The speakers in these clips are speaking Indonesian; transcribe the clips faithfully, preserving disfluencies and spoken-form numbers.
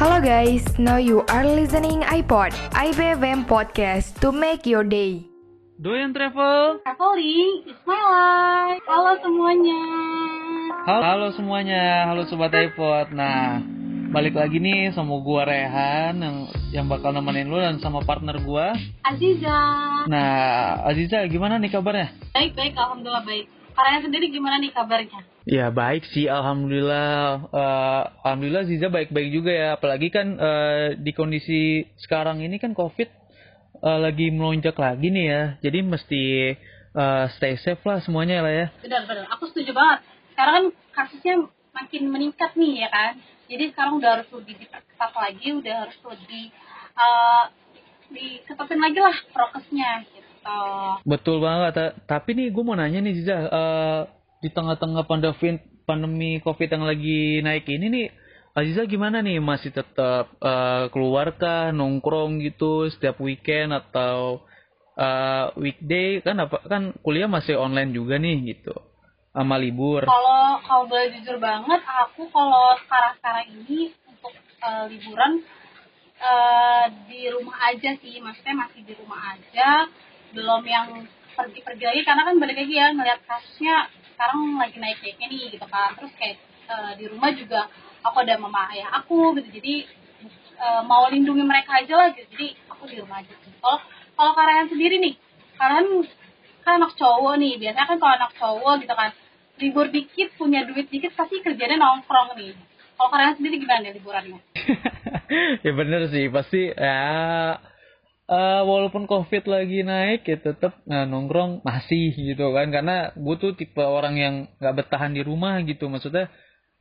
Halo guys, now you are listening iPod, I P F M podcast to make your day. Doyan Travel, traveling is my life. Halo semuanya. Halo, halo semuanya, halo sobat iPod. Nah, balik lagi nih sama gua Raihan yang yang bakal nemenin lu dan sama partner gua Azizah. Nah, Azizah gimana nih kabarnya? Baik, baik, alhamdulillah baik. Kalian sendiri gimana nih kabarnya? Ya baik sih, alhamdulillah. Uh, alhamdulillah Ziza baik-baik juga ya. Apalagi kan uh, di kondisi sekarang ini kan COVID uh, lagi melonjak lagi nih ya. Jadi mesti uh, stay safe lah semuanya lah ya. Benar-benar, aku setuju banget. Sekarang kan kasusnya makin meningkat nih ya kan. Jadi sekarang udah harus lebih diperketat lagi, udah harus lebih uh, diketepin lagi lah prokesnya gitu. Oh. Betul banget. Tapi nih gue mau nanya nih Ziza, uh, di tengah-tengah pandemi pandemi COVID yang lagi naik ini nih, Aziza gimana nih, masih tetap uh, keluar kah, nongkrong gitu setiap weekend atau uh, weekday? Kan apa kan kuliah masih online juga nih gitu, sama libur. Kalau kalau boleh jujur banget, aku kalau sekarang-sekarang ini untuk uh, liburan uh, di rumah aja sih, maksudnya masih di rumah aja. Belum yang pergi-pergi lagi, karena kan balik lagi ya, ngelihat kasusnya sekarang lagi naik-naiknya nih gitu kan. Terus kayak uh, di rumah juga aku ada mama ayah aku gitu, jadi uh, mau lindungi mereka aja lah gitu, jadi aku di rumah aja gitu. Kalau kalau kalian sendiri nih, kalian kan anak cowok nih, biasanya kan kalau anak cowok gitu kan libur dikit, punya duit dikit pasti kerjanya nongkrong nih. Kalau kalian sendiri gimana nih liburannya? Ya bener sih, pasti ya. Uh, walaupun COVID lagi naik ya tetap nah, nongkrong masih gitu kan, karena gue tuh tipe orang yang nggak bertahan di rumah gitu, maksudnya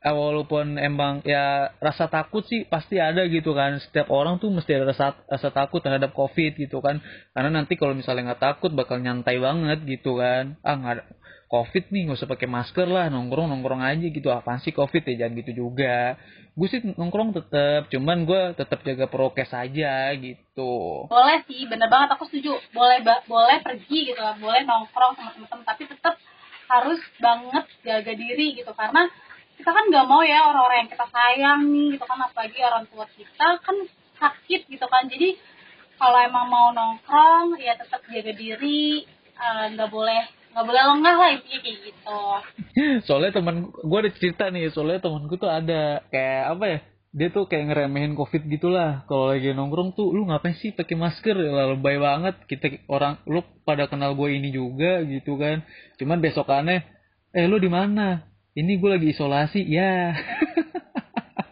uh, walaupun emang ya rasa takut sih pasti ada gitu kan, setiap orang tuh mesti ada rasa rasa takut terhadap COVID gitu kan, karena nanti kalau misalnya nggak takut bakal nyantai banget gitu kan, ah nggak ada COVID nih, nggak usah pakai masker lah, nongkrong nongkrong aja gitu, apaan sih COVID ya, jangan gitu juga. Gue sih nongkrong tetap, cuman gue tetap jaga prokes aja gitu. Boleh sih, bener banget, aku setuju, boleh ba- boleh pergi gitu lah, boleh nongkrong sama temen-temen, tapi tetap harus banget jaga diri gitu, karena kita kan nggak mau ya orang-orang yang kita sayang nih gitu kan, apalagi orang tua kita kan sakit gitu kan, jadi kalau emang mau nongkrong ya tetap jaga diri, nggak uh, boleh nggak boleh lengah lah intinya kayak gitu. Soalnya temen gue ada cerita nih, soalnya temen gue tuh ada kayak apa ya, dia tuh kayak ngeremehin COVID gitulah, kalau lagi nongkrong tuh lu ngapain sih pakai masker, ya lebay banget, kita orang lu pada kenal gue ini juga gitu kan, cuman besokannya eh lu di mana, ini gue lagi isolasi ya.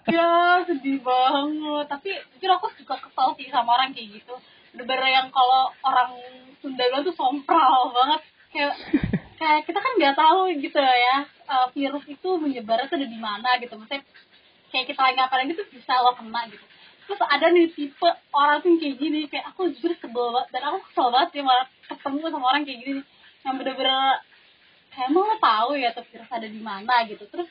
Ya sedih banget, tapi jujur aku suka kesal sih sama orang kayak gitu, bener-bener yang kalau orang Sunda tuh sompral banget. Kayak, kayak kita kan nggak tahu gitu ya, uh, virus itu menyebarnya tuh ada di mana gitu, maksudnya kayak kita lagi ngapain gitu bisa lo kena gitu. Terus ada nih tipe orang tuh kayak gini, kayak aku jujur sebel banget, dan aku kesel banget ya malah ketemu sama orang kayak gini yang bener-bener kayak emang lo tahu ya tuh virus ada di mana gitu, terus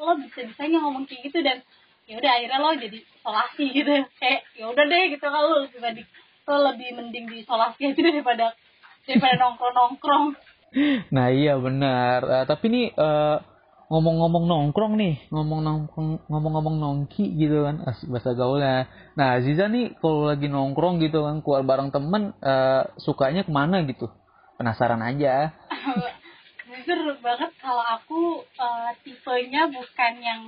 lo bisa-bisanya ngomong kayak gitu, dan ya udah akhirnya lo jadi isolasi gitu, kayak ya udah deh gitu, kalau lo lebih lo lebih mending diisolasi aja daripada daripada nongkrong-nongkrong. Nah iya benar. Uh, tapi nih uh, ngomong-ngomong nongkrong nih, ngomong-nongkrong, ngomong-ngomong nongki gitu kan, asik bahasa gaulnya. Nah Ziza nih kalau lagi nongkrong gitu kan, keluar bareng temen, uh, sukanya kemana gitu? Penasaran aja. Jujur banget kalau aku uh, tipenya bukan yang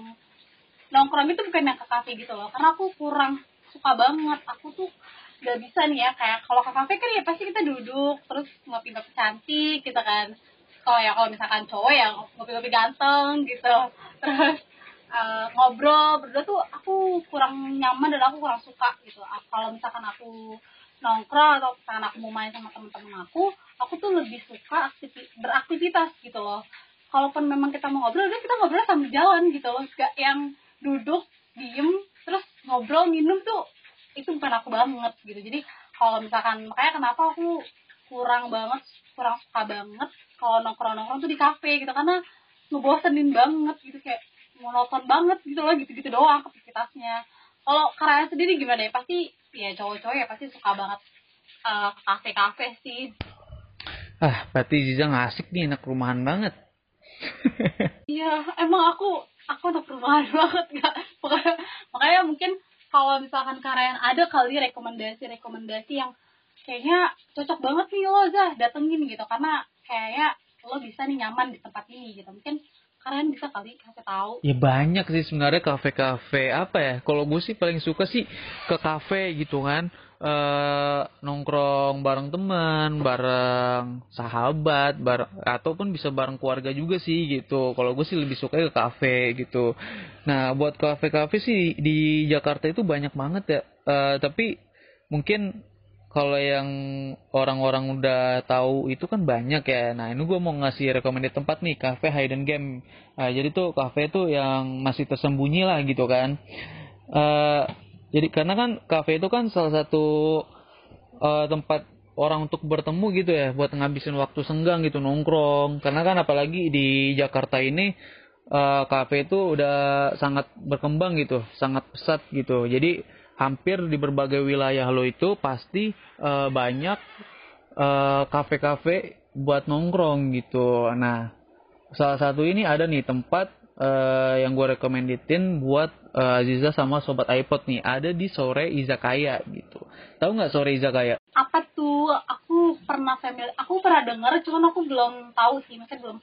nongkrong itu bukan yang ke kafe gitu loh, karena aku kurang suka banget. Aku tuh gak bisa nih ya, kayak kalau ke kafe kan ya pasti kita duduk, terus ngopi-ngopi cantik gitu kan. Kalau ya kalau misalkan cowok ya ngopi-ngopi ganteng gitu, terus uh, ngobrol berdua tuh aku kurang nyaman dan aku kurang suka gitu. Kalau misalkan aku nongkrong atau misalkan aku mau main sama temen-temen aku, aku tuh lebih suka aktivitas, beraktivitas gitu loh. Kalaupun memang kita mau ngobrol, kita ngobrol sambil jalan gitu loh, gak yang duduk, diem, terus ngobrol, minum tuh itu bukan aku banget gitu. Jadi kalau misalkan, makanya kenapa aku kurang banget, kurang suka banget kalau nongkrong-nongkrong tuh di kafe gitu, karena ngebosenin banget gitu, kayak monoton banget gitu loh, gitu-gitu doang aktivitasnya. Kalau kalian sendiri gimana ya, pasti ya cowok-cowok ya pasti suka banget uh, kafe-kafe sih. Ah, berarti Ziza ngasik nih, enak rumahan banget. Iya, emang aku aku enak rumahan banget, gak? Makanya, makanya mungkin kalau misalkan Karayan ada kali rekomendasi-rekomendasi yang kayaknya cocok banget nih lo Zah datengin gitu, karena kayaknya lo bisa nih nyaman di tempat ini gitu, mungkin Karayan bisa kali kasih tahu. Ya banyak sih sebenarnya kafe-kafe apa ya, kalau gue sih paling suka sih ke kafe gitu kan, e, nongkrong bareng teman, bareng sahabat, bareng ataupun bisa bareng keluarga juga sih gitu. Kalau gue sih lebih suka ke kafe gitu. Nah buat kafe-kafe sih di Jakarta itu banyak banget ya, e, tapi mungkin kalau yang orang-orang udah tahu itu kan banyak ya. Nah ini gue mau ngasih rekomendasi tempat nih, Cafe Hidden Game. Nah, jadi tuh cafe itu yang masih tersembunyi lah gitu kan. Uh, jadi karena kan cafe itu kan salah satu uh, tempat orang untuk bertemu gitu ya, buat ngabisin waktu senggang gitu, nongkrong. Karena kan apalagi di Jakarta ini uh, cafe itu udah sangat berkembang gitu, sangat pesat gitu. Jadi hampir di berbagai wilayah lo itu pasti uh, banyak uh, kafe-kafe buat nongkrong gitu. Nah, salah satu ini ada nih tempat uh, yang gue rekomenditin buat uh, Azizah sama Sobat iPod nih. Ada di Sore Izakaya gitu. Tahu nggak Sore Izakaya? Apa tuh? Aku pernah family, aku pernah dengar, cuman aku belum tahu sih. Maksudnya belum.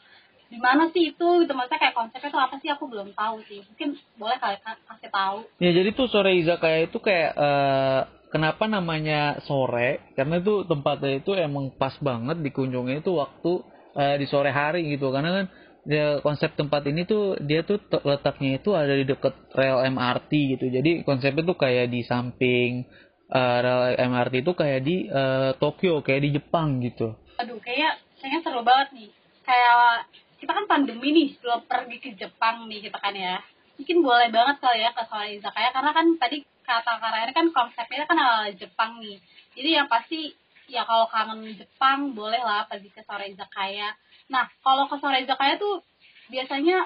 Di mana sih itu? Gitu, maksudnya kayak konsepnya itu apa sih? Aku belum tahu sih. Mungkin boleh kalian kasih tahu. Ya jadi tuh Sore Izakaya itu kayak uh, kenapa namanya sore? Karena itu tempatnya itu emang pas banget dikunjungi itu waktu uh, di sore hari gitu. Karena kan ya, konsep tempat ini tuh dia tuh letaknya itu ada di dekat rel M R T gitu. Jadi konsepnya tuh kayak di samping uh, rel M R T itu kayak di uh, Tokyo, kayak di Jepang gitu. Aduh, kayak kayaknya seru banget nih. Kayak kita kan pandemi nih, sebelum pergi ke Jepang nih kita kan ya. Mungkin boleh banget kali ya ke Sore Izakaya, karena kan tadi kata Karayan kan konsepnya kan ala Jepang nih. Jadi yang pasti ya kalau kangen Jepang boleh lah pergi ke Sore Izakaya. Nah kalau ke Sore Izakaya tuh biasanya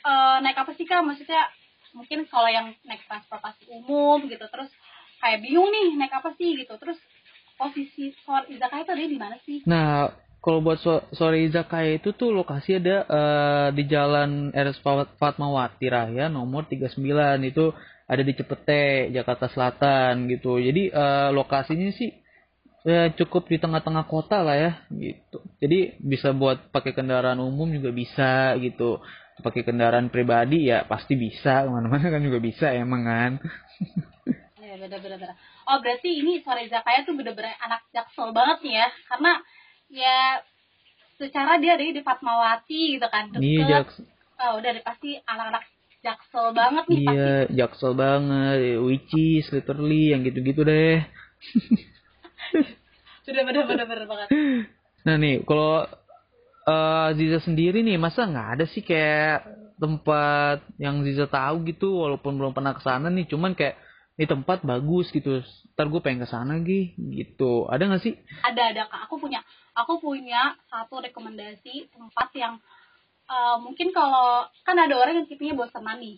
e, naik apa sih Kak? Maksudnya mungkin kalau yang naik transportasi umum gitu, terus kayak bingung nih naik apa sih gitu. Terus posisi Sore Izakaya tuh dia di mana sih? Nah kalau buat Sore Izakaya itu tuh lokasi ada uh, di Jalan R S Fatmawati Raya nomor tiga puluh sembilan, itu ada di Cipete, Jakarta Selatan gitu. Jadi uh, lokasinya sih uh, cukup di tengah-tengah kota lah ya gitu. Jadi bisa buat pakai kendaraan umum juga bisa gitu. Pakai kendaraan pribadi ya pasti bisa, kemana-mana kan juga bisa emang kan. Ya benar-benar. Oh berarti ini Sore Izakaya tuh benar-benar anak Jaksel banget nih ya, karena ya secara dia dari di Fatmawati gitu kan, deket. Oh udah pasti anak-anak Jaksel banget nih. Iya pasti. Jaksel banget, witches, literally yang gitu-gitu deh. Sudah bener-bener banget. Nah nih kalau uh, Ziza sendiri nih, masa nggak ada sih kayak tempat yang Ziza tahu gitu, walaupun belum pernah kesana nih, cuman kayak ini tempat bagus gitu, ntar gue pengen kesana gih gitu, ada nggak sih? Ada ada Kak, aku punya, aku punya satu rekomendasi tempat yang uh, mungkin kalau kan ada orang yang tipenya bosenan nih,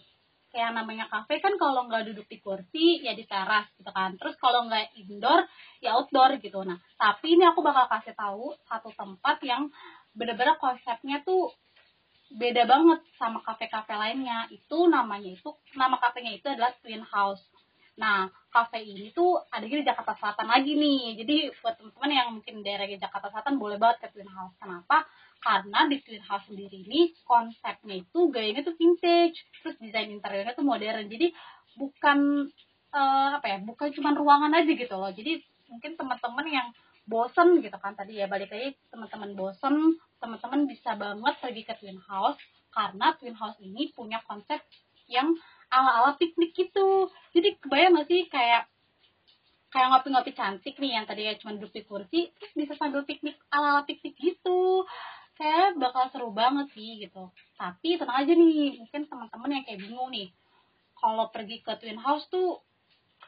kayak namanya kafe kan kalau nggak duduk di kursi ya di teras gitu kan, terus kalau nggak indoor ya outdoor gitu. Nah tapi ini aku bakal kasih tahu satu tempat yang bener-bener konsepnya tuh beda banget sama kafe-kafe lainnya, itu namanya itu nama kafenya itu adalah Twin House. Nah, kafe ini tuh ada di Jakarta Selatan lagi nih. Jadi buat teman-teman yang mungkin daerah Jakarta Selatan boleh banget ke Twin House. Kenapa? Karena di Twin House sendiri ini konsepnya itu gayanya tuh vintage, terus desain interiornya tuh modern. Jadi bukan uh, apa ya? Bukan cuma ruangan aja gitu loh. Jadi mungkin teman-teman yang bosen gitu kan tadi ya, balik lagi teman-teman bosen, teman-teman bisa banget pergi ke Twin House karena Twin House ini punya konsep yang ala-ala piknik gitu. Jadi kebayang gak sih kayak kayak ngopi-ngopi cantik nih yang tadi ya cuma duduk di kursi, terus bisa sambil piknik, ala-ala piknik gitu. Kayak bakal seru banget sih gitu. Tapi tenang aja nih, mungkin teman-teman yang kayak bingung nih kalau pergi ke Twin House tuh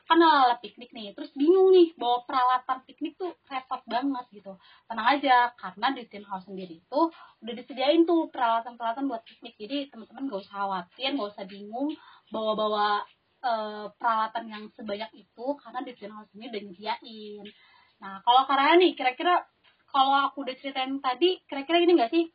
kan ala-ala piknik nih, terus bingung nih bawa peralatan piknik tuh repot banget gitu. Tenang aja, karena di Twin House sendiri itu udah disediain tuh peralatan-peralatan buat piknik. Jadi teman-teman gak usah khawatir, gak usah bingung bawa-bawa e, peralatan yang sebanyak itu, karena di Twin House ini udah nyediain. Nah kalau Karayan nih, kira-kira kalau aku udah ceritain tadi, kira-kira ini gak sih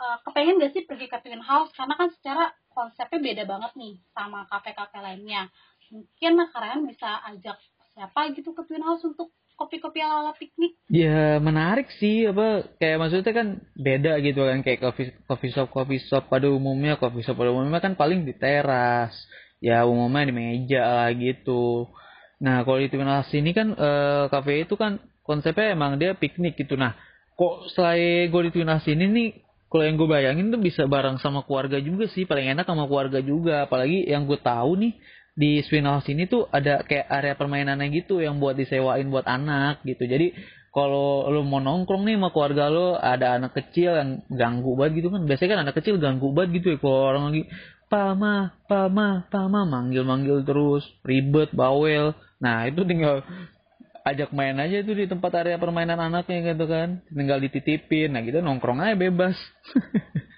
e, kepengen gak sih pergi ke Twin House? Karena kan secara konsepnya beda banget nih sama kafe-kafe lainnya. mungkin Mas Raihan bisa ajak siapa gitu ke Twin House untuk kopi-kopi ala-ala piknik. Ya menarik sih, apa kayak maksudnya kan beda gitu kan, kayak coffee, coffee shop coffee shop pada umumnya coffee shop pada umumnya kan paling di teras ya, umumnya di meja lah gitu. Nah kalau di Twin House ini kan kafe eh, itu kan konsepnya emang dia piknik gitu. Nah kok selain gue di Twin House ini nih, kalau yang gue bayangin tuh bisa bareng sama keluarga juga sih, paling enak sama keluarga juga. Apalagi yang gue tahu nih di Twin House ini tuh ada kayak area permainannya gitu yang buat disewain buat anak gitu. Jadi kalau lo mau nongkrong nih sama keluarga lo, ada anak kecil yang ganggu banget gitu kan. Biasanya kan anak kecil ganggu banget gitu ya, kalau orang lagi pama, pama, pama, manggil-manggil terus, ribet, bawel. Nah itu tinggal ajak main aja tuh di tempat area permainan anaknya gitu kan, tinggal dititipin. Nah gitu nongkrong aja bebas.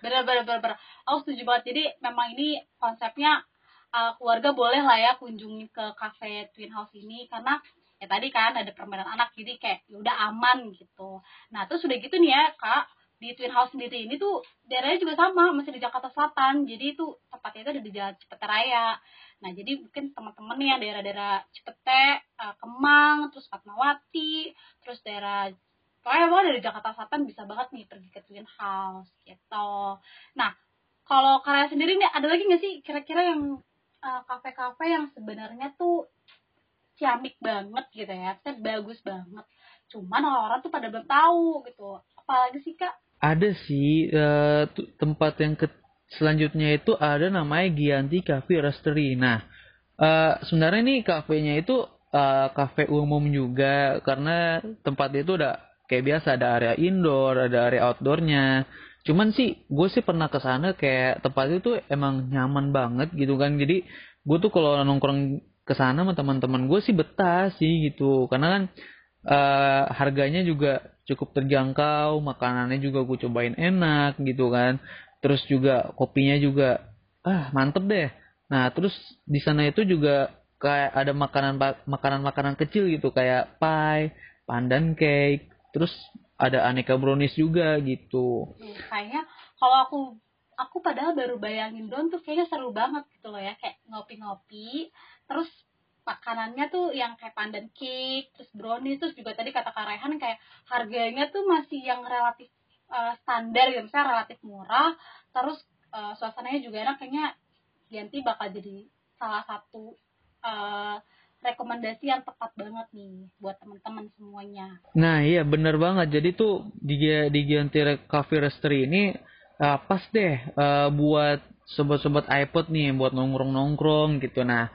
Bener-bener, aku setuju banget. Jadi memang ini konsepnya Uh, keluarga boleh lah ya kunjungi ke kafe Twin House ini, karena ya tadi kan ada permainan anak, jadi kayak udah aman gitu. Nah terus udah gitu nih ya Kak, di Twin House sendiri ini tuh daerahnya juga sama, masih di Jakarta Selatan, jadi itu tempatnya itu ada di Jalan Cipete Raya. Nah jadi mungkin teman-teman nih ya daerah-daerah Cipete, uh, Kemang, terus Fatmawati, terus daerah kayak banget dari Jakarta Selatan bisa banget nih pergi ke Twin House gitu. Nah kalau Kak Raya sendiri nih ada lagi nggak sih kira-kira yang kafe-kafe yang sebenarnya tuh ciamik banget gitu ya, terus bagus banget. Cuman orang-orang tuh pada belum tahu gitu. Apalagi sih Kak? Ada sih uh, tempat yang ke- selanjutnya itu ada namanya Giyanti Cafe Roastery. Nah, uh, sebenarnya nih kafenya itu uh, kafe umum juga, karena tempatnya itu udah kayak biasa, ada area indoor, ada area outdoornya. Cuman sih, gue sih pernah kesana kayak tempatnya tuh emang nyaman banget gitu kan. Jadi, gue tuh kalau nongkrong kesana sama teman-teman gue sih betah sih gitu. Karena kan uh, harganya juga cukup terjangkau, makanannya juga gue cobain enak gitu kan. Terus juga kopinya juga, ah mantep deh. Nah, terus di sana itu juga kayak ada makanan, makanan-makanan kecil gitu. Kayak pie, pandan cake, terus ada aneka brownies juga gitu. Hmm, kayaknya kalau aku aku padahal baru bayangin doang tuh kayaknya seru banget gitu loh ya, kayak ngopi-ngopi terus makanannya tuh yang kayak pandan cake, terus brownies, terus juga tadi kata Kak Raihan kayak harganya tuh masih yang relatif uh, standar ya, misalnya relatif murah, terus uh, suasananya juga enak. Kayaknya Giyanti bakal jadi salah satu uh, rekomendasi yang tepat banget nih buat teman-teman semuanya. Nah iya benar banget. Jadi tuh di di Giyanti Cafe Roastery ini uh, pas deh uh, buat sobat-sobat iPod nih buat nongkrong-nongkrong gitu. Nah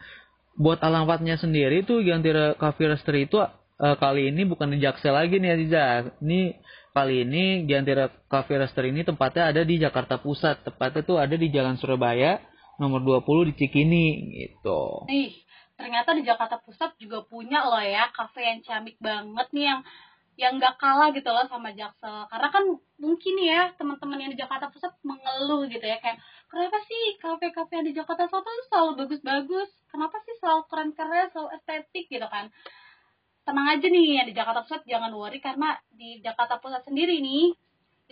buat alamatnya sendiri tuh Giyanti Cafe Roastery itu uh, kali ini bukan di Jaksel lagi nih Azizah. Ini kali ini Giyanti Cafe Roastery ini tempatnya ada di Jakarta Pusat. Tempatnya tuh ada di Jalan Surabaya nomor dua puluh di Cikini gitu. Ih. Ternyata di Jakarta Pusat juga punya loh ya kafe yang ciamik banget nih, yang yang nggak kalah gitu loh sama Jaksel. Karena kan mungkin ya teman-teman yang di Jakarta Pusat mengeluh gitu ya, kayak kenapa sih kafe-kafe yang di Jakarta Selatan tuh selalu bagus-bagus, kenapa sih selalu keren-keren, selalu estetik gitu kan. Tenang aja nih yang di Jakarta Pusat, jangan worry, karena di Jakarta Pusat sendiri nih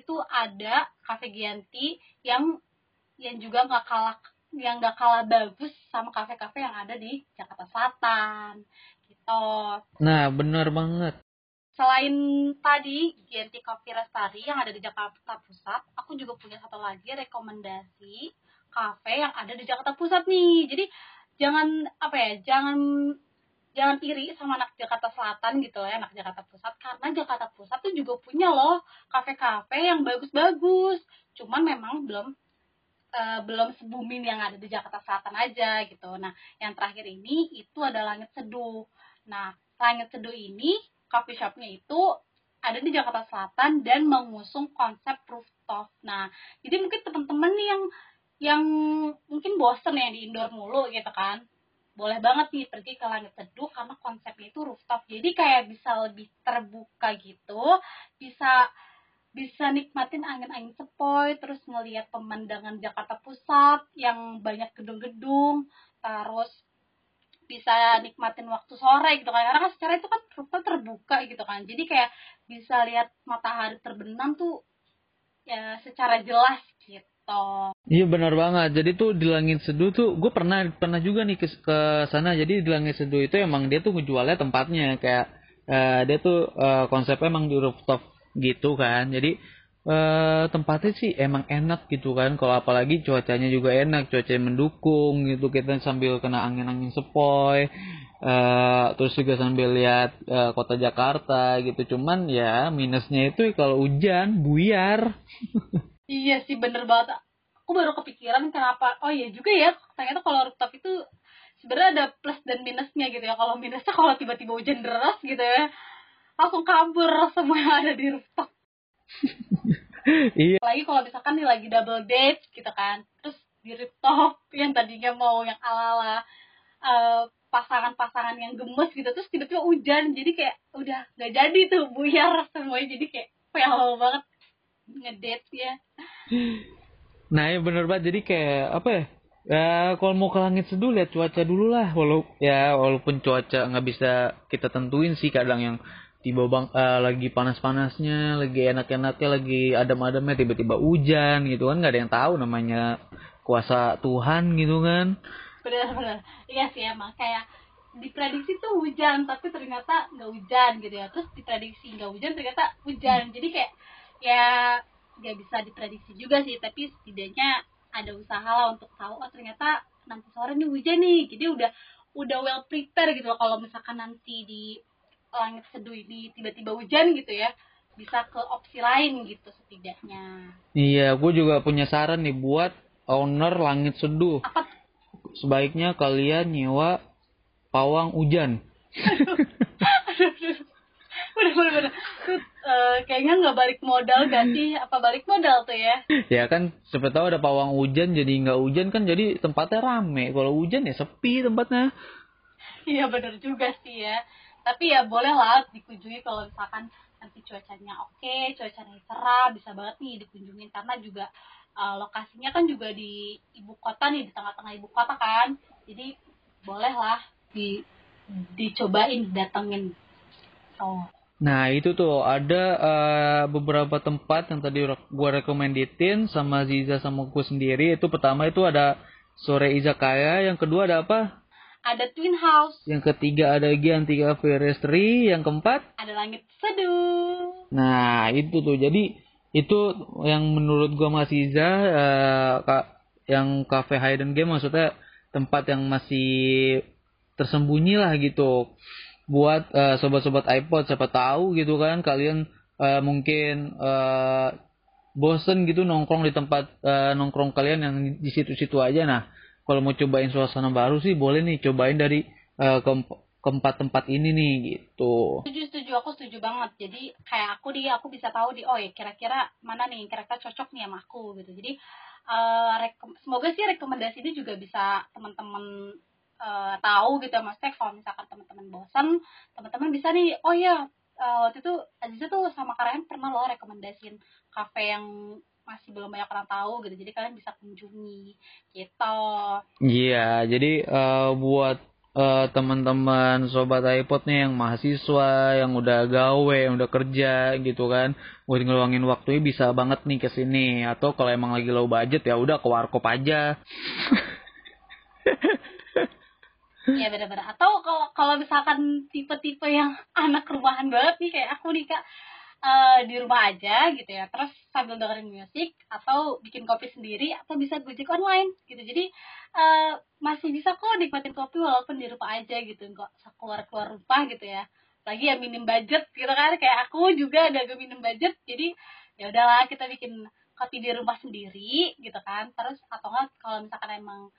itu ada kafe Giyanti yang yang juga nggak kalah yang gak kalah bagus sama kafe-kafe yang ada di Jakarta Selatan gitu. Nah benar banget. Selain tadi Giyanti Cafe Roastery yang ada di Jakarta Pusat, aku juga punya satu lagi rekomendasi kafe yang ada di Jakarta Pusat nih. Jadi jangan apa ya jangan jangan iri sama anak Jakarta Selatan gitu ya, anak Jakarta Pusat, karena Jakarta Pusat tuh juga punya loh kafe-kafe yang bagus-bagus, cuman memang belum Uh, belum se-booming yang ada di Jakarta Selatan aja gitu. Nah, yang terakhir ini itu ada Langit Seduh. Nah, Langit Seduh ini coffee shopnya itu ada di Jakarta Selatan dan mengusung konsep rooftop. Nah, jadi mungkin teman-teman nih yang yang mungkin bosen ya di indoor mulu gitu kan, boleh banget nih pergi ke Langit Seduh karena konsepnya itu rooftop. Jadi kayak bisa lebih terbuka gitu, bisa bisa nikmatin angin-angin sepoi, terus ngelihat pemandangan Jakarta Pusat yang banyak gedung-gedung, terus bisa nikmatin waktu sore gitu kan, karena secara itu kan rooftop terbuka gitu kan, jadi kayak bisa lihat matahari terbenam tuh ya secara jelas gitu. gitu. Iya benar banget. Jadi tuh di Langit Seduh tuh gue pernah pernah juga nih ke, ke sana. Jadi di Langit Seduh itu emang dia tuh ngejualnya tempatnya kayak uh, dia tuh uh, konsepnya emang di rooftop gitu kan. Jadi uh, tempatnya sih emang enak gitu kan. Kalau apalagi cuacanya juga enak, cuacanya mendukung gitu. Kita sambil kena angin-angin sepoi. Uh, terus juga sambil lihat uh, kota Jakarta gitu. Cuman ya minusnya itu kalau hujan buyar. Iya sih bener banget. Aku baru kepikiran kenapa, oh iya juga ya, ternyata kalau rooftop itu sebenarnya ada plus dan minusnya gitu ya. Kalau minusnya kalau tiba-tiba hujan deras gitu ya, langsung kabur semua yang ada di rooftop. Iya. Apalagi kalau misalkan nih lagi double date gitu kan, terus di rooftop yang tadinya mau yang ala-ala uh, pasangan-pasangan yang gemes gitu, terus tiba-tiba hujan, jadi kayak udah nggak jadi tuh buyar semuanya, jadi kayak fail banget ngedate ya. Nah ya bener banget, jadi kayak apa ya, ya kalau mau ke Langit Seduh lihat cuaca dulu lah, walau ya walaupun cuaca nggak bisa kita tentuin sih, kadang yang tiba bang uh, lagi panas-panasnya, lagi enak-enaknya, lagi adem-ademnya, tiba-tiba hujan gitu kan, nggak ada yang tahu, namanya kuasa Tuhan gitu kan. Bener-bener, iya sih emang kayak diprediksi tuh hujan tapi ternyata nggak hujan gitu ya, terus diprediksi nggak hujan ternyata hujan, jadi kayak ya nggak bisa diprediksi juga sih, tapi setidaknya ada usaha lah untuk tahu, oh ternyata nanti sore nih hujan nih, jadi udah udah well prepare gitu loh. Kalau misalkan nanti di Langit Seduh ini tiba-tiba hujan gitu ya, bisa ke opsi lain gitu setidaknya. Iya, gue juga punya saran nih buat owner Langit Seduh. Apa? Sebaiknya kalian nyewa pawang hujan. Bener-bener, tuh uh, kayaknya nggak balik modal gak sih? Apa balik modal tuh ya? Ya kan, siapa tahu ada pawang hujan jadi nggak hujan kan, jadi tempatnya rame. Kalau hujan ya sepi tempatnya. Iya bener juga sih ya. Tapi ya boleh lah dikunjungi kalau misalkan nanti cuacanya oke, cuacanya cerah, bisa banget nih dikunjungin karena juga uh, lokasinya kan juga di ibu kota nih, di tengah-tengah ibu kota kan. Jadi boleh lah di dicobain, datengin. Oh. Nah itu tuh ada uh, beberapa tempat yang tadi gue rekomenditin sama Ziza sama gue sendiri. Itu pertama itu ada Sore Izakaya, yang kedua ada apa? Ada Twin House. Yang ketiga ada Giyanti Cafe Roastery, yang keempat ada Langit Seduh. Nah itu tuh, jadi itu yang menurut gue sama Ziza uh, ka- yang cafe hidden game, maksudnya tempat yang masih tersembunyi lah gitu. Buat uh, sobat-sobat iPod, siapa tahu gitu kan kalian uh, mungkin uh, bosen gitu nongkrong di tempat uh, nongkrong kalian yang di situ-situ aja. Nah kalau mau cobain suasana baru sih boleh nih cobain dari uh, keempat tempat ini nih gitu. Setuju setuju, aku setuju banget. Jadi kayak aku di aku bisa tahu di oh ya kira-kira mana nih kira-kira cocok nih sama aku gitu. Jadi uh, rekom- semoga sih rekomendasi ini juga bisa teman-teman Uh, tahu gitu, maksudnya kalau misalkan teman-teman bosan, teman-teman bisa nih, oh iya uh, waktu itu Azizah tuh sama Raihan pernah loh rekomendasiin kafe yang masih belum banyak orang tahu gitu, jadi kalian bisa kunjungi gitu. Iya, yeah, jadi uh, buat uh, teman-teman sobat iPod nih yang mahasiswa, yang udah gawe, yang udah kerja gitu kan, buat ngeluangin waktunya bisa banget nih kesini. Atau kalau emang lagi low budget ya udah ke warkop aja. Iya benar-benar. Atau kalau kalau misalkan tipe-tipe yang anak rumahan banget nih kayak aku nih Kak, uh, di rumah aja gitu ya, terus sambil dengerin musik atau bikin kopi sendiri atau bisa gojek online gitu. Jadi uh, masih bisa kok nikmatin kopi walaupun di rumah aja gitu, nggak keluar-keluar rumah gitu ya. Lagi ya minim budget gitu kan, kayak aku juga ada agak minim budget, jadi ya udahlah kita bikin kopi di rumah sendiri gitu kan. Terus atau nggak kalau misalkan emang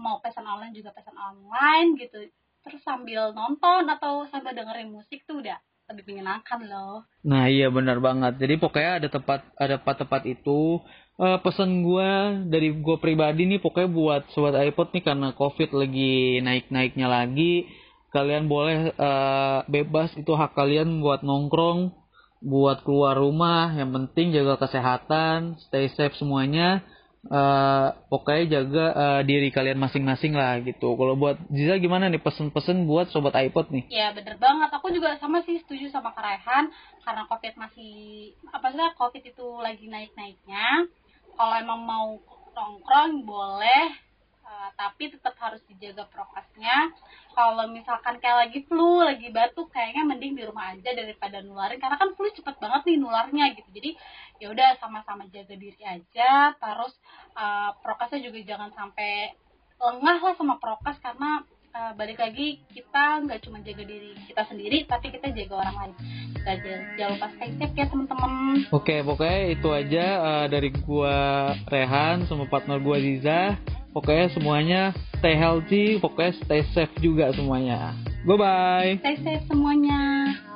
mau pesan online juga pesan online gitu, terus sambil nonton atau sambil dengerin musik tuh udah lebih menyenangkan loh. Nah iya benar banget. Jadi pokoknya ada tempat ada tempat-tempat itu. Uh, pesan gue dari gue pribadi nih pokoknya buat sobat iPod nih, karena COVID lagi naik-naiknya lagi, kalian boleh uh, bebas, itu hak kalian buat nongkrong, buat keluar rumah, yang penting jaga kesehatan, stay safe semuanya. Uh, pokoknya jaga uh, diri kalian masing-masing lah gitu. Kalau buat Ziza gimana nih pesen-pesen buat sobat iPod nih? Ya bener banget, aku juga sama sih setuju sama Raihan, karena COVID masih apa sih COVID itu lagi naik-naiknya. Kalau emang mau nongkrong boleh, uh, tapi tetap harus dijaga prokesnya. Kalau misalkan kayak lagi flu, lagi batuk, kayaknya mending di rumah aja daripada nularin, karena kan flu cepet banget nih nularnya gitu. Jadi ya udah sama-sama jaga diri aja, terus uh, prokesnya juga jangan sampai lengah lah sama prokes, karena uh, balik lagi kita nggak cuma jaga diri kita sendiri, tapi kita jaga orang lain. Jangan lupa stay safe ya teman-teman. Oke, pokoknya itu aja uh, dari gua Raihan sama partner gua Azizah. Pokoknya semuanya stay healthy, pokoknya stay safe juga semuanya. Bye bye. Stay safe semuanya.